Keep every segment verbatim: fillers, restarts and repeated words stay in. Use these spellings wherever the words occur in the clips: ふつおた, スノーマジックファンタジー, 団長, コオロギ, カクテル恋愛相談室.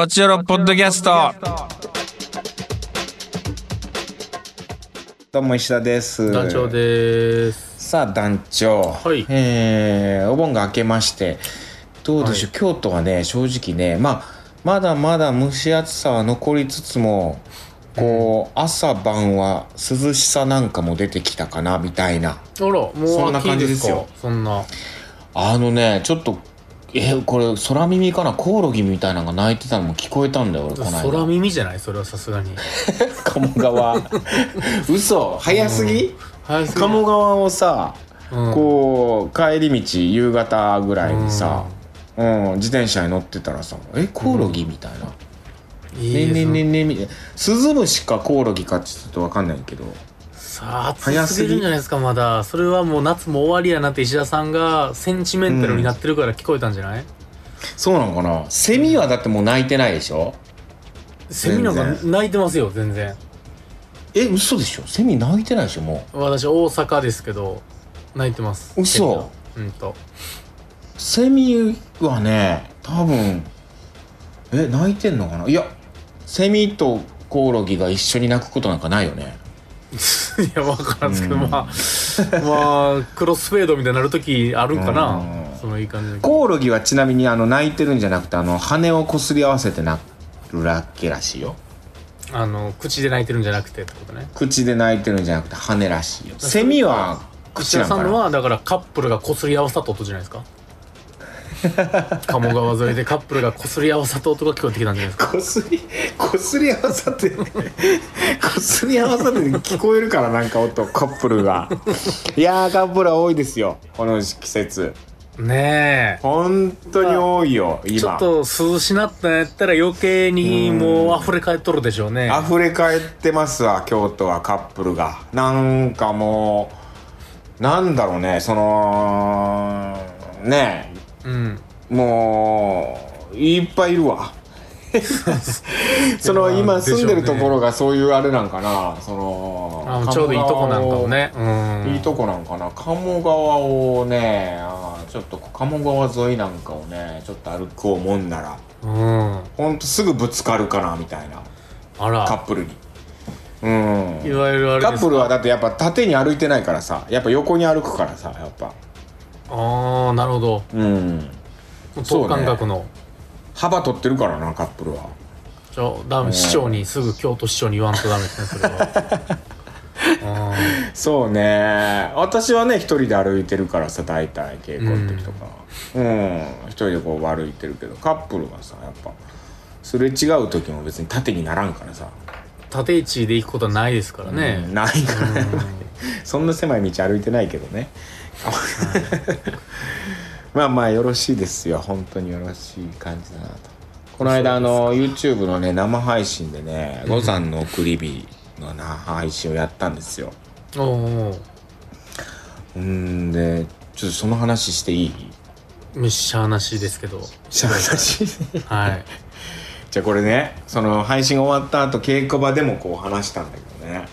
こちよろポッドキャスト。どうも石田です。団長です。さあ団長。はい。えー、お盆が明けましてどうでしょう、はい、京都はね正直ね、まあまだまだ蒸し暑さは残りつつも、こう朝晩は涼しさなんかも出てきたかなみたいな。あら、もうそんな感じですよ。そんな。あのねちょっと。えー、これ空耳かな、コオロギみたいなのが鳴いてたのも聞こえたんだよ俺この間。空耳じゃない、それはさすがに鴨川嘘、早すぎ、うん、早すぎ鴨川をさ、うん、こう帰り道夕方ぐらいにさ、うんうん、自転車に乗ってたらさ、えコオロギみたいな、うん、ねえねえねえねえみたいな、スズムシかコオロギかってちょっと分かんないけどさあ、暑すぎるんじゃないですか。まだそれはもう夏も終わりやなって石田さんがセンチメンタルになってるから聞こえたんじゃない、うん、そうなのかな。セミはだってもう鳴いてないでしょ。セミなんか鳴いてますよ全然。え嘘でしょ、セミ鳴いてないでしょもう。私大阪ですけど鳴いてます。嘘、うんとセミはね多分え鳴いてんのかな。いやセミとコオロギが一緒に鳴くことなんかないよねいや分からんですけど、うん、まあまあクロスフェードみたいになるときあるんかな、うん、そのいい感じで。コオロギはちなみにあの鳴いてるんじゃなくて、あの羽をこすり合わせて鳴るだけらしいよ。あの口で鳴いてるんじゃなくてってことね。口で鳴いてるんじゃなくて羽らしいよ。セミは口なんかな。口さんのはだからカップルがこすり合わさった音じゃないですか鴨川沿いでカップルがこすり合わさった音が聞こえてきたんじゃないですか。こすりこすり合わさってこすり合わさって聞こえるからなんか音、カップルがいやーカップルは多いですよこの季節ねえ、本当に多いよ今。ちょっと涼しなったんやったら余計にもう溢れ返っとるでしょうね。溢れ返ってますわ京都はカップルが。なんかもうなんだろうね、そのねえうん、もういっぱいいるわその今住んでるところがそういうあれなんかな、そのあちょうどいいとこなんかもね、うん、いいとこなんかな。鴨川をねあちょっと鴨川沿いなんかをねちょっと歩こうもんなら、うん、ほんとすぐぶつかるかなみたいな。あらカップルに、うん、いわゆるあれですか。カップルはだってやっぱ縦に歩いてないからさ、やっぱ横に歩くからさ、やっぱあーなるほど、うん、等間隔の、ね、幅取ってるからなカップルは。ちょダメ、うん、市長にすぐ京都市長に言わんとダメですねそれはあそうね、私はね一人で歩いてるからさ大体稽古の時とか、うん、うん、一人でこう歩いてるけど、カップルはさやっぱすれ違う時も別に縦にならんからさ、縦位置で行くことはないですからね、うん、ないから、うん、そんな狭い道歩いてないけどねまあまあよろしいですよ、本当によろしい感じだなと。この間あの YouTube のね生配信でね五山の送り火のな配信をやったんですよ。おーんでちょっとその話していい？めっちゃ話ですけど。しゃ話はいじゃあこれね、その配信が終わった後稽古場でもこう話したんだけどね、はいはい、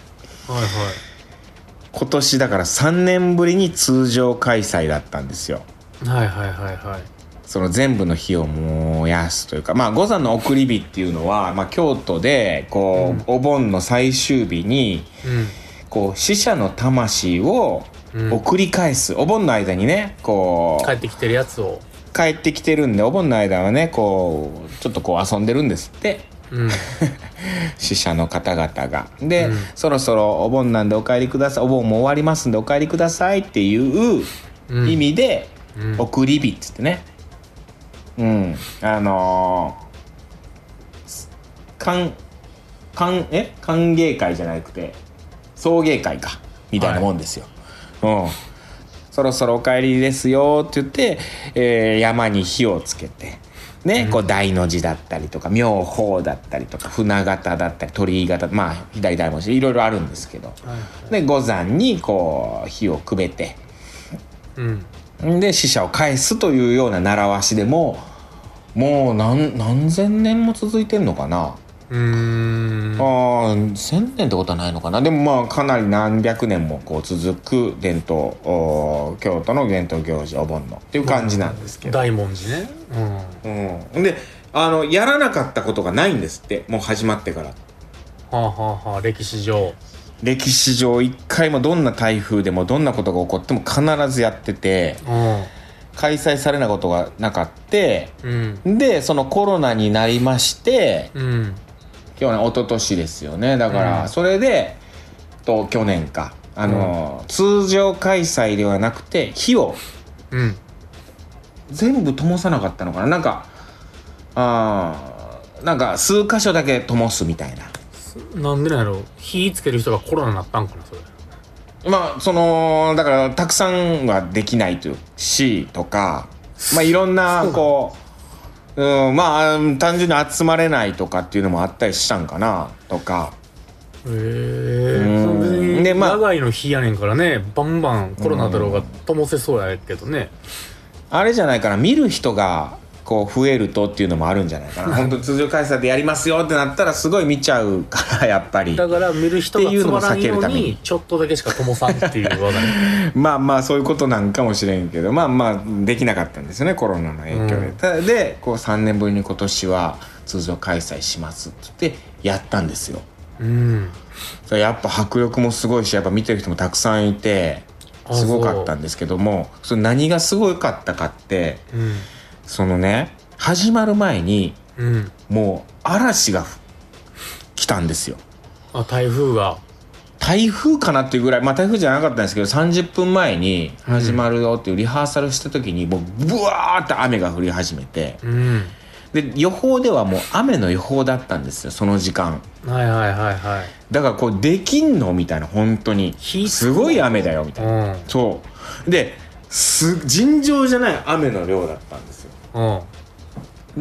今年だからさんねんぶりに通常開催だったんですよ。はいはいはいはい。その全部の火を燃やすというか、まあ五山の送り火っていうのは、まあ、京都でこう、うん、お盆の最終日に、うん、こう死者の魂を送り返す、うん、お盆の間にねこう帰ってきてるやつを帰ってきてるんで、お盆の間はねこうちょっとこう遊んでるんですって。うん死者の方々がで、うん、そろそろお盆なんでお帰りください、お盆も終わりますんでお帰りくださいっていう意味で、うん、送り火っつってね、うん、あのー、歓歓え歓迎会じゃなくて送迎会かみたいなもんですよ、はい、うん、そろそろお帰りですよって言って、えー、山に火をつけてね、こう大の字だったりとか妙法だったりとか船形だったり鳥居形、まあ左大文字いろいろあるんですけど、はいはい、で五山にこう火をくべて、うん、で死者を返すというような習わしでももう 何, 何千年も続いてんのかな。うーんあ千年ってことはないのかな。でもまあかなり何百年もこう続く伝統、京都の伝統行事お盆のっていう感じなんですけど、大文字ね、うん、うん、であのやらなかったことがないんですって、もう始まってから。はあはあはあ、歴史上歴史上一回もどんな台風でもどんなことが起こっても必ずやってて、うん、開催されないことがなかって、うん、でそのコロナになりまして、うん、今日ね、一昨年ですよね。だからそれで、うん、と去年かあの、うん、通常開催ではなくて火を、うん、全部灯さなかったのかな、なんかあなんか数箇所だけ灯すみたいな。なんでなんやろ、火つける人がコロナになったんかな、それ。まあそのだからたくさんはできないというしとか、まあいろんなこう、うん、まあ単純に集まれないとかっていうのもあったりしたんかなとか。へえ。でまあ野外の火やねんからね、バンバンコロナだろうが灯せそうやけどね。あれじゃないかな、見る人がこう増えるとっていうのもあるんじゃないかな。本当通常開催でやりますよってなったらすごい見ちゃうからやっぱり。だから見る人がつまらんようにちょっとだけしか灯さんっていう話題。まあまあそういうことなんかもしれんけど、まあまあできなかったんですよね、コロナの影響で。うん、でこうさんねんぶりに今年は通常開催しますってやったんですよ。うん、やっぱ迫力もすごいし、やっぱ見てる人もたくさんいてすごかったんですけども、それ何がすごかったかって。うん、そのね、始まる前に、うん、もう嵐が来たんですよ。あ、台風が台風かなっていうぐらい、まあ台風じゃなかったんですけど、さんじゅっぷんまえに始まるよっていうリハーサルした時に、うん、もうブワーって雨が降り始めて、うん、で予報ではもう雨の予報だったんですよ、その時間。はいはいはいはい。だからこうできんのみたいな、本当にすごい雨だよみたいな、うん、そうです尋常じゃない雨の量だったんですよ。うん、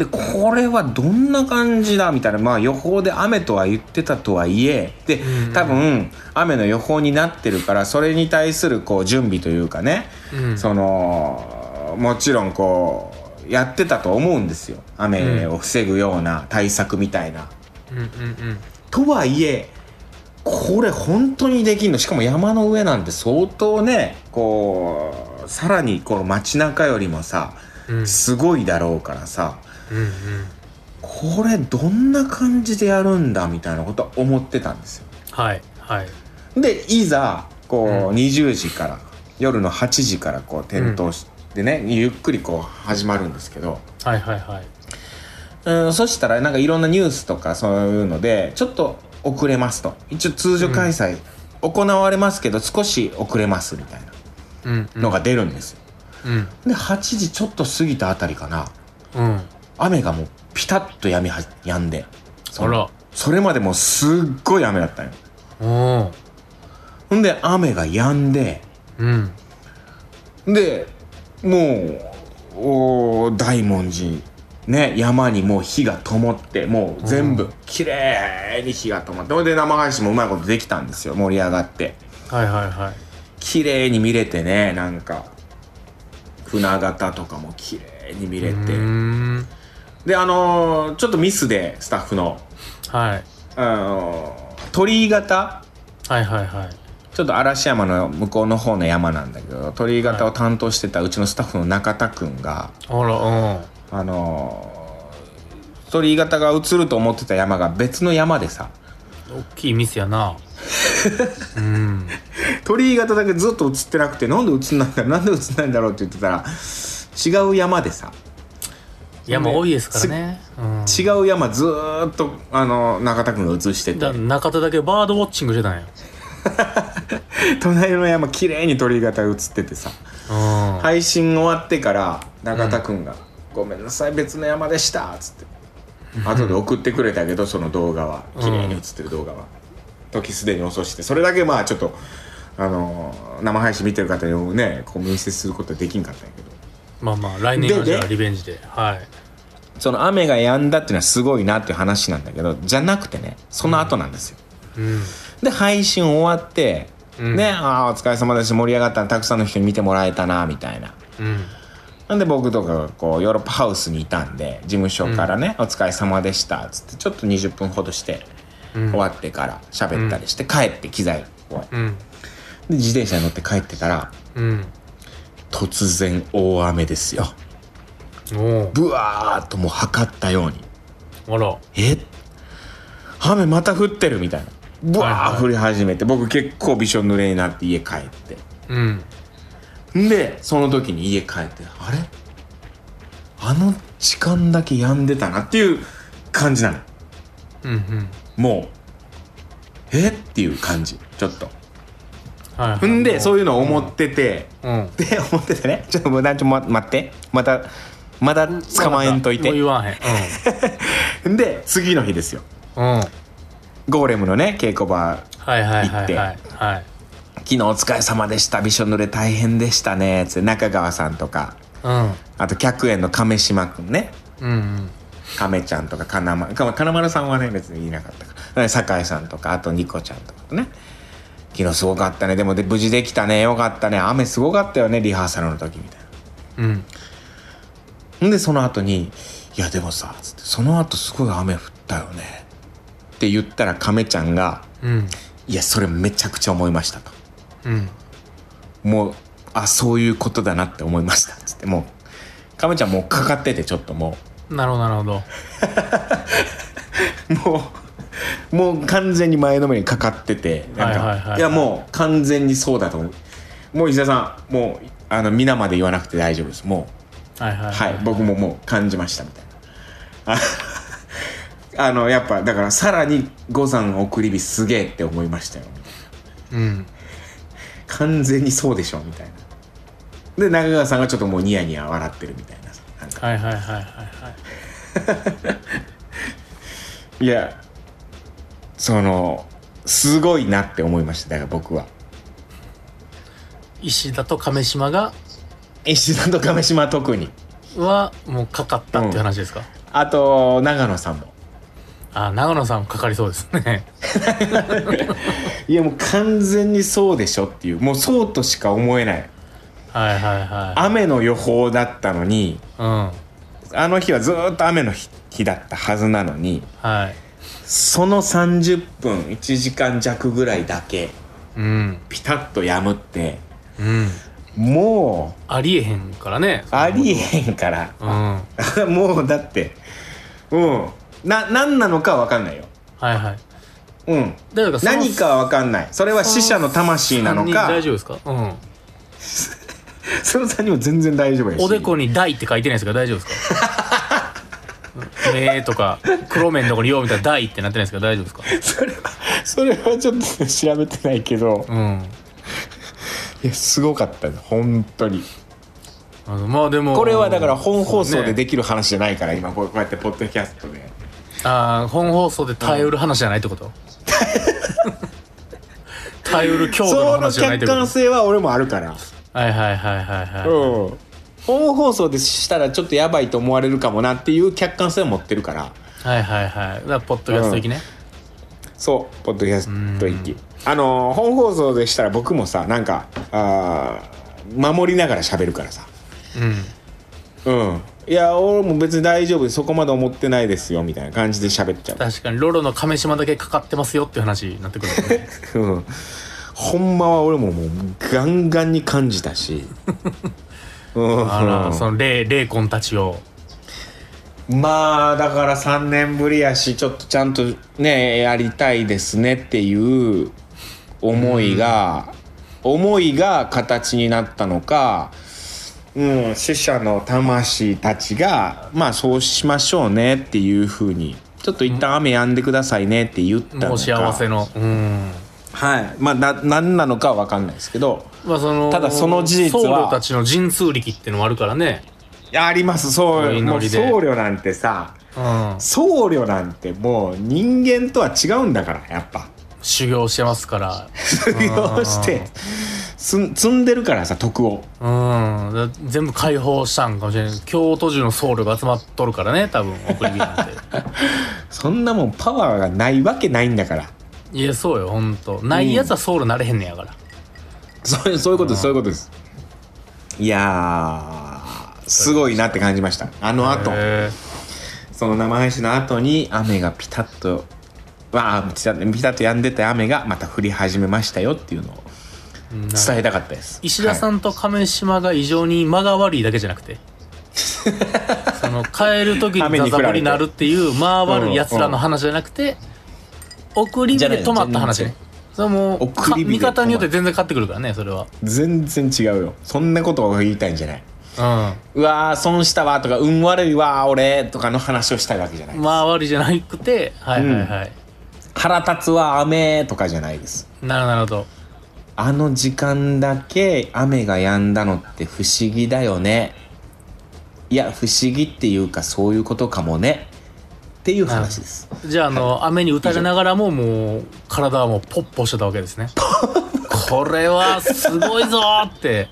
でこれはどんな感じだみたいな、まあ予報で雨とは言ってたとはいえ、で多分雨の予報になってるから、それに対するこう準備というかね、うん、そのもちろんこうやってたと思うんですよ、雨を防ぐような対策みたいな、うんうんうんうん、とはいえこれ本当にできんの、しかも山の上なんて相当ね、こうさらにこの街中よりもさ、うん、すごいだろうからさ、うんうん、これどんな感じでやるんだみたいなことは思ってたんですよ。はいはい。でいざこう、うん、にじゅうじから夜のはちじからこう点灯してね、うん、ゆっくりこう始まるんですけど、はいはいはい、うん、そしたらなんかいろんなニュースとかそういうのでちょっと遅れますと、一応通常開催行われますけど少し遅れますみたいなのが出るんですよ。うん、ではちじちょっと過ぎたあたりかな、うん、雨がもうピタッとやみはやんで、 そ, らそれまでもうすっごい雨だったよ。ほんで雨がやんで、うん、でもう大文字ね、山にもう火が灯って、もう全部きれいに火が灯って、うん、で生配信もうまいことできたんですよ、盛り上がって。はいはいはい。きれいに見れてね、なんか船型とかも綺麗に見れて、うんであのー、ちょっとミスでスタッフの、はい、あのー、鳥居型、はいはいはい、ちょっと嵐山の向こうの方の山なんだけど、鳥居型を担当してたうちのスタッフの中田くんが、はい、あのー、鳥居型が映ると思ってた山が別の山でさ、大きいミスやな。うん、鳥居型だけずっと映ってなくて、なんで映んないんだろうなんで映んないんだろうって言ってたら、違う山でさ、山多いですからね、うん、違う山ずーっとあの中田くんが映してて、だ中田だけバードウォッチングしてたんよ。隣の山綺麗に鳥居型が映っててさ、うん、配信終わってから中田くんが、うん、ごめんなさい別の山でしたっつって後で送ってくれたけど、その動画は綺麗に映ってる動画は、うん、時すでに遅して、それだけまあちょっとあの生配信見てる方にねこう面接することはできんかったんやけど、まあまあ来年はじゃあリベンジ で, で、はい、その雨が止んだっていうのはすごいなっていう話なんだけど、じゃなくてね、その後なんですよ、うん、で配信終わって、うん、ね、あお疲れ様です、盛り上がった、たくさんの人に見てもらえたなみたいな、うん、なんで僕とかがこうヨーロッパハウスにいたんで、事務所からね、うん、お疲れ様でしたつってちょっとにじゅっぷんほどして、うん、終わってから喋ったりして、うん、帰って機材を終え、うんで自転車に乗って帰ってたら、うん、突然大雨ですよ。おう、ブワーッともう測ったようにあらえ雨また降ってるみたいなブワー降り始めて、僕結構びしょ濡れになって家帰って、うん、でその時に家帰ってあれあの時間だけ止んでたなっていう感じなの、うんうん、もうえっていう感じちょっと、はいはい、んでそういうのを思ってて、うんうん、で思っててねちょっと待ってまたまだ捕まえんといてもう言わんへん、うん、で次の日ですよ、うん、ゴーレムのね稽古場行って昨日お疲れ様でしたびしょ濡れ大変でしたねつって中川さんとか、うん、あと客演の亀島くんね、うんうん、亀ちゃんとか金丸、金丸さんはね別にいなかったから酒井さんとかあとニコちゃんとかね昨日すごかったねでもで無事できたねよかったね雨すごかったよねリハーサルの時みたいな、うんでその後にいやでもさつってその後すごい雨降ったよねって言ったら亀ちゃんが、うん、いやそれめちゃくちゃ思いましたと、うん、もうあそういうことだなって思いましたつってもう亀ちゃんもうかかっててちょっともうなるほどなるほどもうもう完全に前のめりにかかっててなんか、はいはいはいはい、いやもう完全にそうだと思うもう石田さんもうあの皆まで言わなくて大丈夫ですもうはいはいはいはい、僕ももう感じましたみたいなあのやっぱだからさらに五山送り火すげえって思いましたようん完全にそうでしょみたいなで中川さんがちょっともうニヤニヤ笑ってるみたい な, なんかはいはいはいはいはいいやそのすごいなって思いましただから僕は石田と亀島が石田と亀島特にはもうかかったって話ですか、うん、あと長野さんもあ長野さんもかかりそうですねいやもう完全にそうでしょっていうもうそうとしか思えないはいはいはい雨の予報だったのに、うん、あの日はずっと雨の 日, 日だったはずなのに、はい、そのさんじゅっぷんいちじかん弱ぐらいだけ、うん、ピタッと止むって、うんもうありえへんからねありえへんから、うん、もうだってうんな何なのかは分かんないよはいはいうんだから何かは分かんないそれは死者の魂なのか大丈夫ですかうんそのさんにんも全然大丈夫ですおでこに大って書いてないですか大丈夫ですか目とか黒目のところによう見たら大ってなってないですか大丈夫ですかそれはそれはちょっと調べてないけどうんいやすごかったね本当にあの、まあ、でもこれはだから本放送でできる話じゃないから、ね、今こうやってポッドキャストであ本放送で耐えうる話じゃないってこと、うん、耐えうる強度の話じゃないってことその客観性は俺もあるからはいはいはいはいはい、うん、本放送でしたらちょっとやばいと思われるかもなっていう客観性を持ってるからはいはいはいだからポッドキャスト行きね、うん、そうポッドキャスト行きあの本放送でしたら僕もさなんかあ守りながら喋るからさうん、うん、いや俺も別に大丈夫そこまで思ってないですよみたいな感じで喋っちゃう確かにロロの亀島だけかかってますよって話になってくるね、うん、ほんまは俺ももうガンガンに感じたし、うん、あのその霊霊魂たちをまあだからさんねんぶりやしちょっとちゃんとねやりたいですねっていう思いが、うん、思いが形になったのか、うん、死者の魂たちがまあそうしましょうねっていう風にちょっと一旦雨止んでくださいねって言ったのか、もう幸せの、うん、はいまあな何なのかは分かんないですけど、まあ、そのただその事実は僧侶たちの神通力ってのもあるからねあります僧侶もう僧侶なんてさ、うん、僧侶なんてもう人間とは違うんだからやっぱ修行してますから修行して積んでるからさ徳をうん全部解放したんかもしれない京都中の僧侶が集まっとるからね多分送り火なんてそんなもんパワーがないわけないんだからいやそうよほんとないやつは僧侶なれへんねやから、うん、そう、そういうことですそういうことですいやすごいなって感じましたあの後その生配信の後に雨がピタッとわあピタッと止んでて雨がまた降り始めましたよっていうのを伝えたかったです石田さんと亀島が異常に間が悪いだけじゃなくて、その帰る時にザザブになるっていう回るやつらの話じゃなくて、送り火で止まった話ね。それもう見方によって全然変わってくるからね。それは全然違うよ。そんなことを言いたいんじゃない。うん、うわー損したわとか運悪いわ俺とかの話をしたいわけじゃないです。まあ悪いじゃなくて、はいはいはい、うん、腹立つわ雨とかじゃないです。なるほど。あの時間だけ雨が止んだのって不思議だよね。いや不思議っていうかそういうことかもねっていう話です。じゃあ、あの、はい、雨に打たれながらももう体はもうポッポしてたわけですね。これはすごいぞって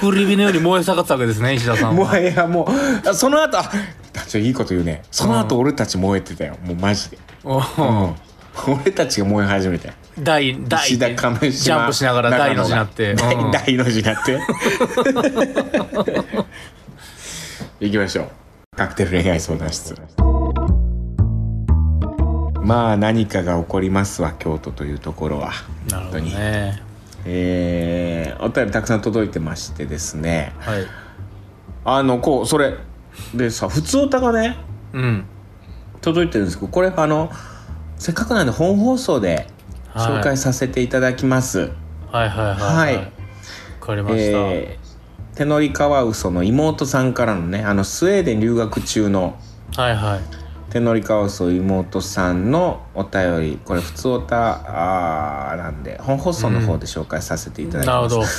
送り火のように燃え盛ったわけですね、石田さんは。もういやもうその後あちょいいこと言うね。その後俺たち燃えてたよ、もうマジで、うんうん、俺たちが燃え始めたよ。大大石田亀島ジャンプしながら大の字になって、うん、大の字になって行きましょう。カクテル恋愛相談室。まあ何かが起こりますわ京都というところは。なるほどね。えー、お便りたくさん届いてましてですね、はい、あのこうそれでさ普通おたがね、うん、届いてるんですけど、これあのせっかくなんで本放送で紹介させていただきます、はい、はいはいはいはい、わかりました、えー、手乗りカワウソの妹さんからのね、あのスウェーデン留学中の、はいはい、手乗りカワウソ妹さんのお便り、これ普通おたなんで本放送の方で紹介させていただきます、うん、なるほ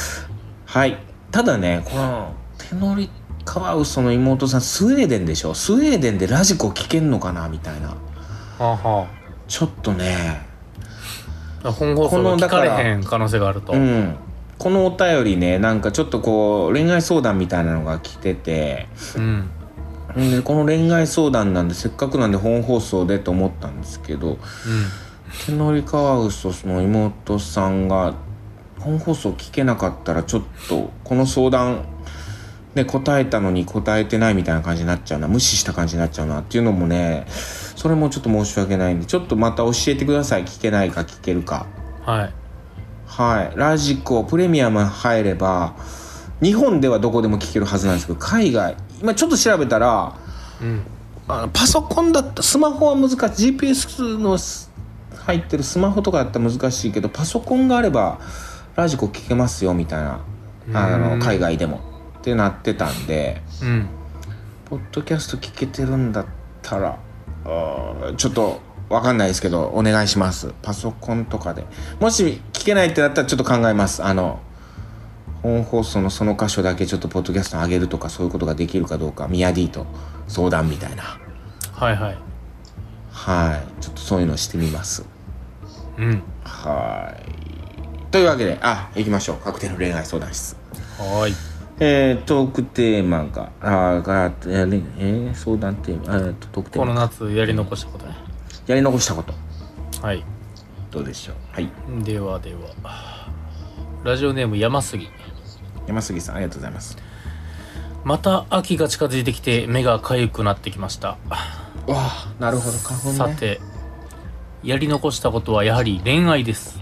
ど。はい。ただねこの手乗りカワウソの妹さんスウェーデンでしょ。スウェーデンでラジコ聞けんのかなみたいな、はあはあ、ちょっとね本放送が聞かれへん可能性があると、うん、このお便りね、なんかちょっとこう恋愛相談みたいなのが来てて、うん、でこの恋愛相談なんでせっかくなんで本放送でと思ったんですけど、うん、手乗りカワウソの妹さんが本放送聞けなかったらちょっとこの相談で答えたのに答えてないみたいな感じになっちゃうな、無視した感じになっちゃうなっていうのもね、それもちょっと申し訳ないんでちょっとまた教えてください。聞けないか聞けるか、はいはい、ラジコプレミアム入れば日本ではどこでも聞けるはずなんですけど、海外今ちょっと調べたら、うん、あのパソコンだったスマホは難しい ジーピーエス の入ってるスマホとかだったら難しいけど、パソコンがあればラジコ聞けますよみたいな、あの海外でもってなってたんで、うん、ポッドキャスト聞けてるんだったらあちょっと分かんないですけどお願いします。パソコンとかでもし聞けないってなったらちょっと考えます。あの本放送のその箇所だけちょっとポッドキャスト上げるとかそういうことができるかどうかミヤ D と相談みたいな、はいはいはい、ちょっとそういうのしてみます。うん、はい。というわけであ行きましょう、カクテル恋愛相談室。はい。えー、トークテーマがあが、えー、相談テーマ、えー、トークテーマこの夏やり残したことね。やり残したこと、はい、どうでしょう。はい、ではではラジオネーム山杉。山杉さんありがとうございます。また秋が近づいてきて目がかゆくなってきました。わ、なるほど、花粉ね。さてやり残したことはやはり恋愛です。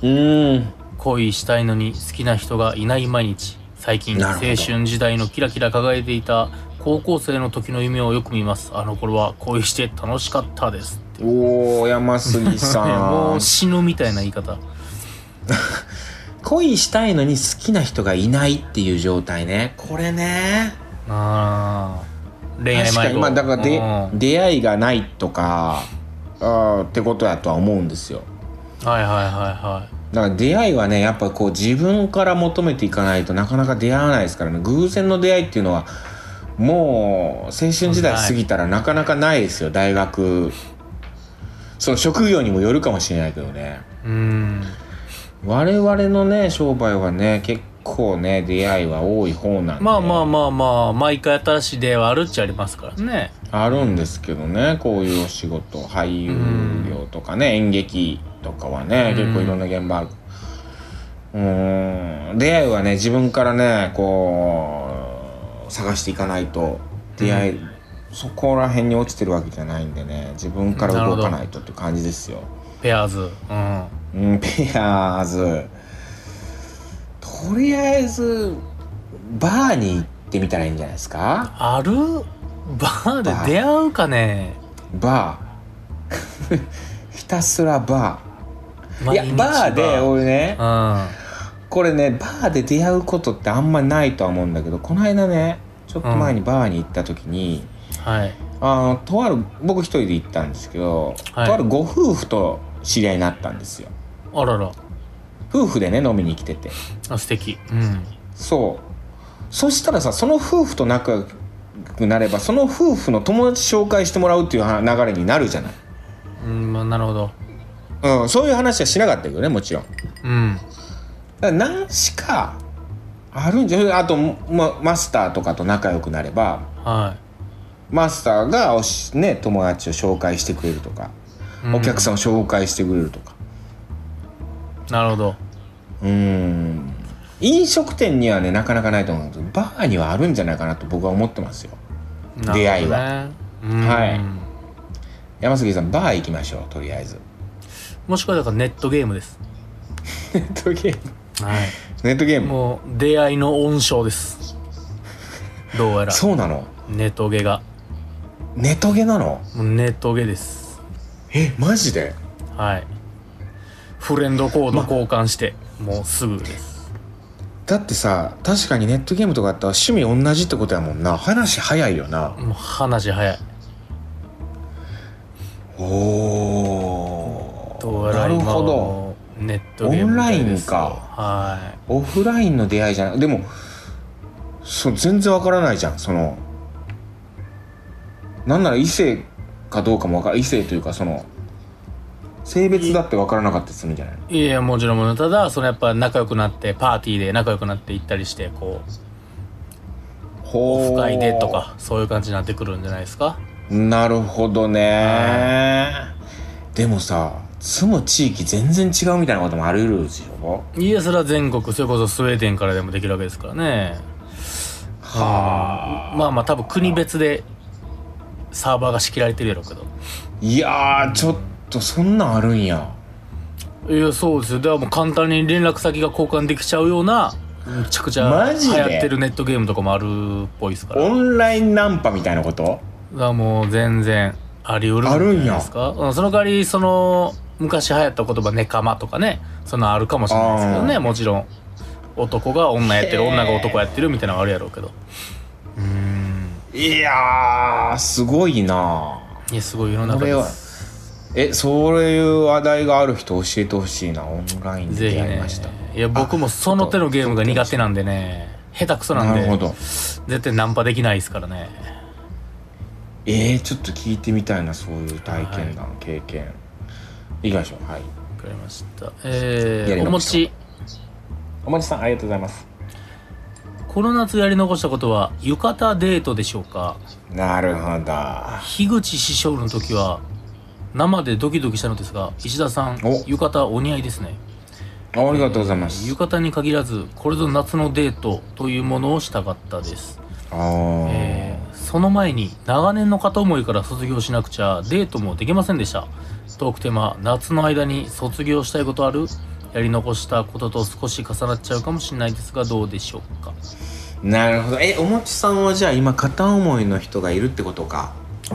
うーん、恋したいのに好きな人がいない毎日。最近青春時代のキラキラ輝いていた高校生の時の夢をよく見ます。あの頃は恋して楽しかったですって。おー、山杉さんもう死ぬみたいな言い方恋したいのに好きな人がいないっていう状態ね。これね、あ恋愛迷子、確かに、まあ、だからで、うん、出会いがないとかあってことだとは思うんですよ。はいはいはいはい。だから出会いはねやっぱこう自分から求めていかないとなかなか出会わないですからね。偶然の出会いっていうのはもう青春時代過ぎたらなかなかないですよ。大学、その職業にもよるかもしれないけどね。うーん、我々のね商売はね結構ね出会いは多い方なんで、まあまあまあまあ毎回新しい出会いはあるっちゃありますからね。あるんですけどね、こういうお仕事俳優業とかね演劇とかはね結構いろんな現場ある。うーん、出会いはね自分からねこう探していかないと出会い、そこら辺に落ちてるわけじゃないんでね、自分から動かないとって感じですよ。ペアーズ、うん、うん、ペアーズとりあえずバーに行っってみたらいいんじゃないですか。あるバーで出会うかね。バーひたすらバー。いやバーで俺ね、うん、これねバーで出会うことってあんまないとは思うんだけど、この間ねちょっと前にバーに行った時に、うんはい、あのとある僕一人で行ったんですけど、はい、とあるご夫婦と知り合いになったんですよ。あらら。夫婦でね飲みに来てて、あ素敵、うん、そうそしたらさ、その夫婦と仲良くなればその夫婦の友達紹介してもらうっていう流れになるじゃない、うんまあ、なるほど、うん、そういう話はしなかったけどねもちろん、うん、だから何しかあるんじゃ。あと、ま、マスターとかと仲良くなれば、はい、マスターがおし、ね、友達を紹介してくれるとか、うん、お客さんを紹介してくれるとか。なるほど。うーん、飲食店にはねなかなかないと思うんですけど、バーにはあるんじゃないかなと僕は思ってますよ、ね、出会いは。うんはい。山杉さんバー行きましょうとりあえず。もしくはだからネットゲームですネットゲーム、はい、ネットゲームもう出会いの温床ですどうやら。そうなの。ネトゲがネトゲなの。ネトゲです。えマジで。はい、フレンドコード交換して、ま、もうすぐです。だってさ確かにネットゲームとかあったら趣味同じってことやもんな。話早いよな。もう話早い。おーなるほど。ネットゲームオンラインか、はい、オフラインの出会いじゃない。でもそう全然わからないじゃん。そのなんなら異性かどうかもわからない。異性というかその性別だって分からなかったりするんじゃないの。いやもちろんもちろん。ただそのやっぱ仲良くなってパーティーで仲良くなって行ったりしてこうオフ会でとかそういう感じになってくるんじゃないですか。なるほどね。でもさ住む地域全然違うみたいなこともあり得るでしょ。いやそれは全国それこそスウェーデンからでもできるわけですからね。はあ、うん、まあまあ多分国別でサーバーが仕切られてるやろうけど。いやーちょっとそんなんあるんや。いやそうですよ。でもう簡単に連絡先が交換できちゃうようなめちゃくちゃ流行ってるネットゲームとかもあるっぽいですから。オンラインナンパみたいなことがもう全然あり得るんじゃないですか。あるんや。その代わりその昔流行った言葉ネカマとかね、そんなあるかもしれないですけどね。もちろん男が女やってる女が男やってるみたいなのあるやろうけど。うーんいやーすごいな。いやすごい世の中です。えそういう話題がある人教えてほしいな。オンラインで出会いました、ね、いや僕もその手のゲームが苦手なんでね、下手くそなんで。なるほど。絶対ナンパできないですからね。えー、ちょっと聞いてみたいなそういう体験談、はい、経験いきましょう。はい分かりました。えー、おもちおもちさんありがとうございます。この夏やり残したことは浴衣デートでしょうか。なるほど。樋口師匠の時は生でドキドキしたのですが、石田さん浴衣お似合いですね。ありがとうございます、えー、浴衣に限らずこれぞ夏のデートというものをしたかったです。あ、えー、その前に長年の片思いから卒業しなくちゃデートもできませんでした。トークテーマ夏の間に卒業したいことある。やり残したことと少し重なっちゃうかもしれないですがどうでしょうか。なるほど。えおもちさんはじゃあ今片思いの人がいるってことか。うん、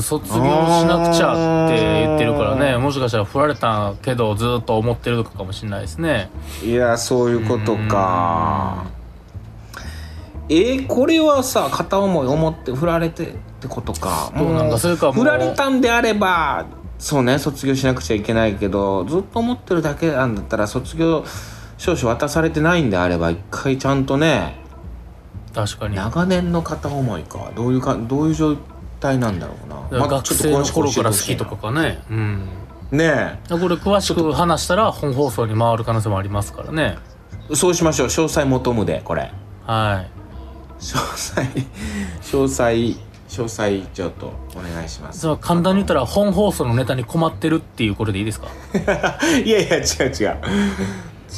卒業しなくちゃって言ってるからね。もしかしたら振られたけどずっと思ってるとかかもしれないですね。いやそういうことか。えー、これはさ片思い思って振られてってことか。どうなんかそれかもう振られたんであればそうね卒業しなくちゃいけないけど、ずっと思ってるだけなんだったら卒業証書渡されてないんであれば一回ちゃんとね。確かに長年の片思いか。どういうかどういう状態なんだろうな。まあ、学生の頃から好きとかかね、うん、ねえこれ詳しく話したら本放送に回る可能性もありますからね。そうしましょう。詳細求むでこれ。はい詳細詳細詳細ちょっとお願いします。そう簡単に言ったら本放送のネタに困ってるっていうこれでいいですかいやいや違う違う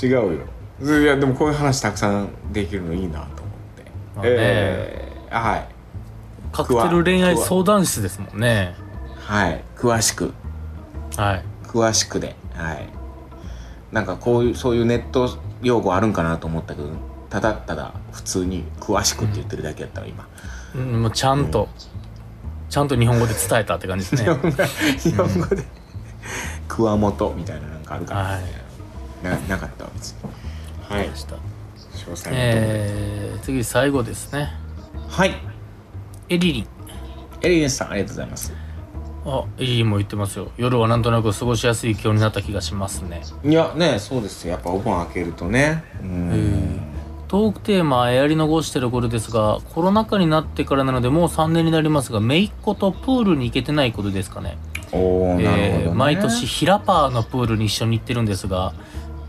違うよ。いやでもこういう話たくさんできるのいいなと思って、まあね、えー、はいカクテル恋愛相談室ですもんね。はい詳しくはい詳しくではい。なんかこういうそういうネット用語あるんかなと思ったけどただただ普通に詳しくって言ってるだけやったら今、うん、もうちゃんと、うん、ちゃんと日本語で伝えたって感じですね日本語で、うん、クワモトみたいななんかあるから、はい、な, なかったわ別に、はい、でした詳細の、えー、次最後ですね。はい、エリリンエリリンさんありがとうございます。あ、エリリンも言ってますよ。夜はなんとなく過ごしやすい気温になった気がしますね。いやね、そうですよ、やっぱお盆開けるとね。うん、トークテーマはエアリのごしてる頃ですが、コロナ禍になってからなのでもうさんねんになりますが、姪っ子とプールに行けてないことですかね。おー、えー、なるほどね。毎年ヒラパーのプールに一緒に行ってるんですが、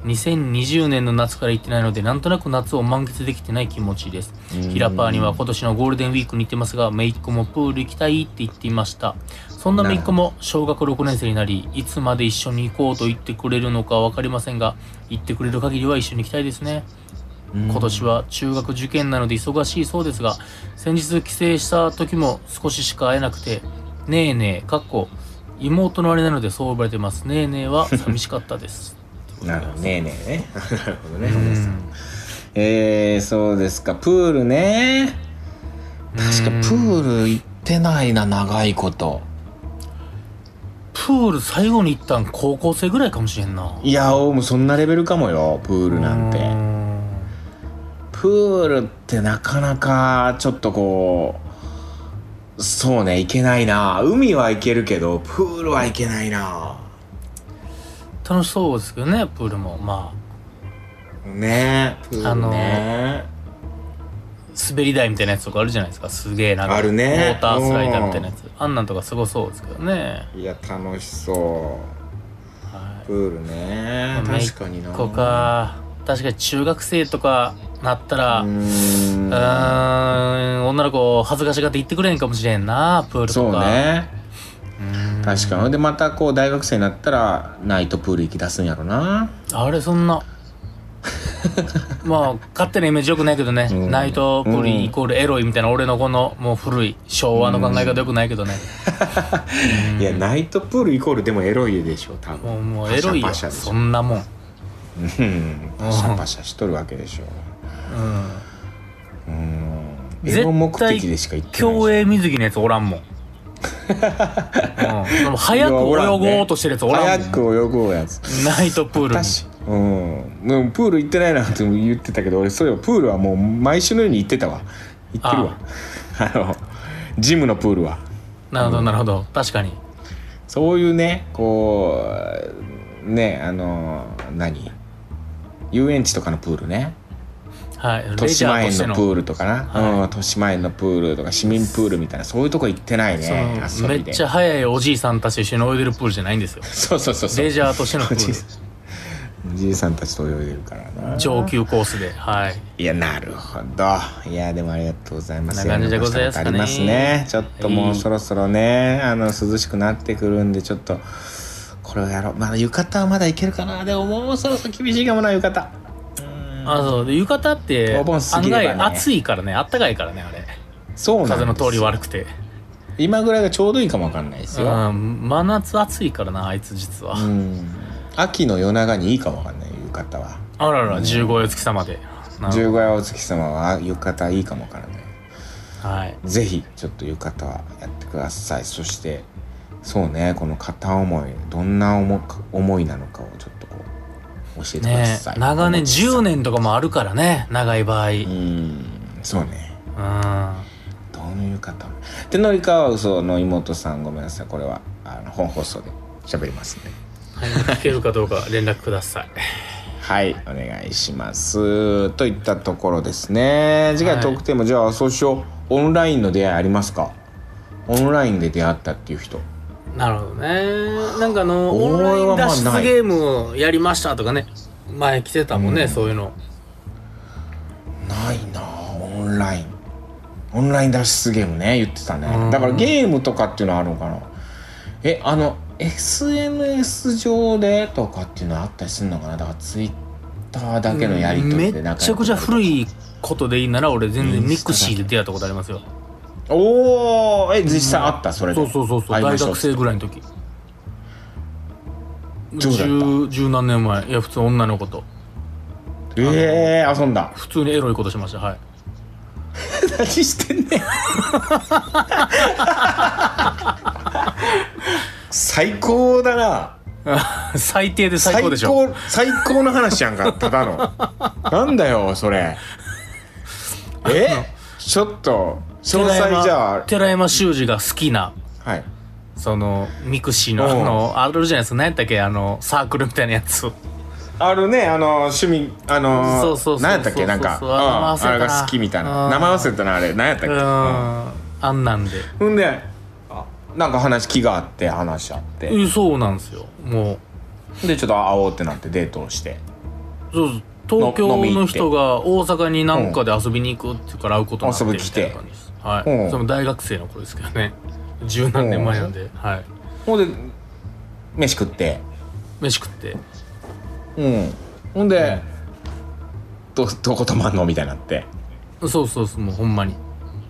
にせんにじゅうねんの夏から行ってないので、なんとなく夏を満喫できてない気持ちです。ヒラパーには今年のゴールデンウィークに行ってますが、姪っ子もプール行きたいって言っていました。そんな姪っ子も小学ろくねん生になり、いつまで一緒に行こうと言ってくれるのか分かりませんが、言ってくれる限りは一緒に行きたいですね。今年は中学受験なので忙しいそうですが、先日帰省した時も少ししか会えなくて、ねえねえ、かっこ妹のあれなのでそう呼ばれてます。ねえねえは寂しかったですなるほどね、ねえねえねなるほどね、うん、えー、そうですか。プールね、確かプール行ってないな、長いこと。プール最後に行ったん高校生ぐらいかもしれんな。いやー、もうそんなレベルかもよ、プールなんて。プールってなかなかちょっとこう、そうね、行けないな。海は行けるけどプールは行けないな。楽しそうですけどね、プールも。まあねえ、プールね、あの滑り台みたいなやつとかあるじゃないですか。すげえなんかあるね、ウォータースライダーみたいなやつ、あんなんとかすごそうですけどね。いや楽しそう、はい、プールね、確かにな。ここか、確かに中学生とかなったら、うーん、うーん、女の子恥ずかしがって言ってくれんかもしれんな、プールとか。そうね、確かに。でまたこう大学生になったらナイトプール行き出すんやろな。あれ、そんなまあ勝手なイメージよくないけどね、うん、ナイトプールイコールエロいみたいな、俺のこのもう古い昭和の考え方よくないけどね、うん、いやナイトプールイコールでもエロいでしょ多分。もう、もうエロいよそんなもんパシャパシャしとるわけでしょ、うんうん、エロ目的でしか行ってない。競泳水着のやつおらんもんうん、でも早く泳ごうとしてるやつおらんもん、ね、早く泳ごうやつナイトプールに、うん、プール行ってないなって言ってたけど、俺そういえばプールはもう毎週のように行ってたわ。行ってるわ あ, あのジムのプールは。なるほどなるほど、うん、確かにそういうね、こうね、あの何遊園地とかのプールね、はい、豊島園のプールとかな、はい、うん、豊島園のプールとか市民プールみたいな、そういうとこ行ってないね。めっちゃ早いおじいさんたちと一緒に泳いでるプールじゃないんですよそうそうそうそう、レジャーとしてのプール。おじいさんたちと泳いでるからな、上級コースで、はい。いやなるほど。いやでもありがとうございます。こんな感じでございますかね。ちょっともうそろそろね、あの涼しくなってくるんで、ちょっとこれをやろう。まだ浴衣はまだいけるかな。でももうそろそろ厳しいかもな、浴衣。あ、そうで、浴衣って案外暑いからね、あったかいからね、あれ。そうなんです。風の通り悪くて今ぐらいがちょうどいいかもわかんないですよ、うん、真夏暑いからな、あいつ実は。うん、秋の夜長にいいかもわかんない、浴衣は。あらら、十五夜お月様で。十五夜お月様は浴衣いいかもわからない、はい、ぜひちょっと浴衣はやってください。そしてそうね、この片思いどんな思いなのかをちょっとこう教えてください。ね、長年じゅうねんとかもあるからね、長い場合。うん、そうね、うん、どういう方で。のりかわうその妹さん、ごめんなさい、これはあの本放送で喋りますんで、はい、聞けるかどうか連絡くださいはいお願いしますといったところですね。次回トークテーマ、はい、じゃあそうしよう。オンラインの出会いありますか？オンラインで出会ったっていう人。なるほどね。なんかあのオンライン脱出ゲームをやりましたとかね、前来てたもんね、うん、そういうの。ないな、オンラインオンライン脱出ゲームね、言ってたね、うん、だからゲームとかっていうのはあるのかな。え、あの エスエヌエス 上でとかっていうのはあったりするのかな。だから Twitter だけのやり取りで、うん、めちゃくちゃ古いことでいいなら俺全然ミクシーで出会ったことありますよ。おー、え、実際あった、それで。そうそうそうそう、大学生ぐらいの時。十何年前。いや普通女の子と。ええー、遊んだ。普通にエロいことしました。はい。何してんねん。最高だな。最低で最高でしょ。最高、最高の話やんか、ただの。なんだよそれ。え、ちょっと詳細じゃあ。寺山修司が好きな。はい。そのミクシーのあのあるじゃないですか。何やったっけ、あのサークルみたいなやつ。あるね、あの趣味、あのそうそうそう、何やったっけ、なんか、そうそうそう、あ、うん、あれが好きみたいな、名前忘れたな、あれ何やったっけ、うん、あんなんで、ほんでなんか話気があって話し合って、え、そうなんですよ。もうでちょっと会おうってなってデートをして、そうそう、東京の人が大阪に何かで遊びに行くっていうから会うことになってみたいな感じです、はい、うん、その大学生の頃ですけどね、十何年前なんで、はい、ほんで飯食って飯食ってうん、ほんで、うん、ど, どこ泊まんのみたいになって、そうそうそう、もうほんまに、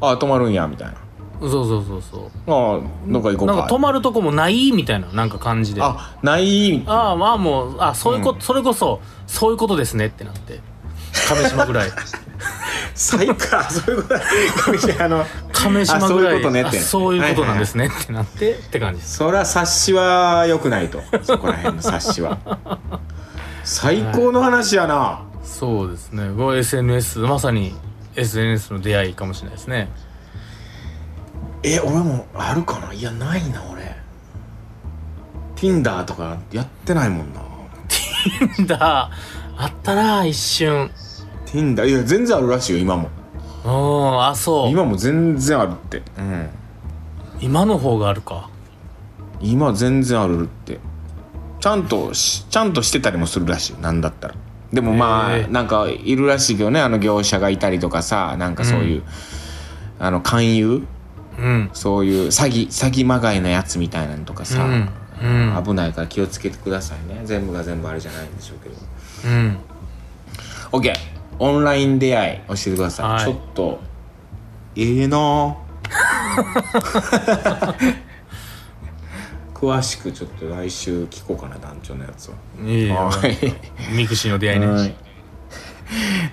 ああ泊まるんやみたいな、そうそうそうそう、ああどこ行こうか、なんか泊まるとこもないみたいな、なんか感じで、あ、ないああ、まあもう、あ、そういうこと、うん、それこそそういうことですねってなって、亀島ぐらい最高、そういうこと、亀島、あの亀島ぐらい、あ、そういうことねって、そういうことなんですねってなってって感じです。そりゃ察しは良くないと、そこら辺の察しは。最高の話やな、はい、そうですね。 エスエヌエス、 まさに エスエヌエス の出会いかもしれないですね。え、俺もあるかな、いやないな、俺 Tinder とかやってないもんな。 Tinder あったな、一瞬 Tinder、 いや全然あるらしいよ今も。ああ、そう、今も全然あるって。うん、今の方があるか。今全然あるって、ちゃんとしちゃんとしてたりもするらしい、なんだったら。でもまあなんかいるらしいけどね、あの業者がいたりとかさ、なんかそういう、うん、あの勧誘、うん、そういう詐欺詐欺まがいのやつみたいなのとかさ、うんうん、危ないから気をつけてくださいね。全部が全部あれじゃないんでしょうけど、うん、OK、 オンライン出会い教えてください、はい、ちょっとええな詳しくちょっと来週聞こうかな、団長のやつを。いいよミクシーの出会いね、はい、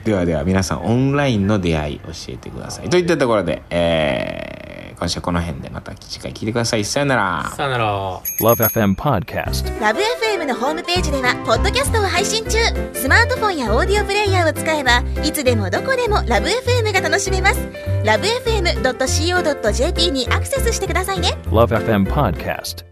ではでは皆さん、オンラインの出会い教えてくださいといったところで、えー、今週はこの辺で、また次回聞いてください。さよなら、さよなら。 LoveFM Podcast、 LoveFM のホームページではポッドキャストを配信中。スマートフォンやオーディオプレイヤーを使えばいつでもどこでも LoveFM が楽しめます。 ラブエフエムドットシーオードットジェーピー にアクセスしてくださいね。 LoveFM Podcast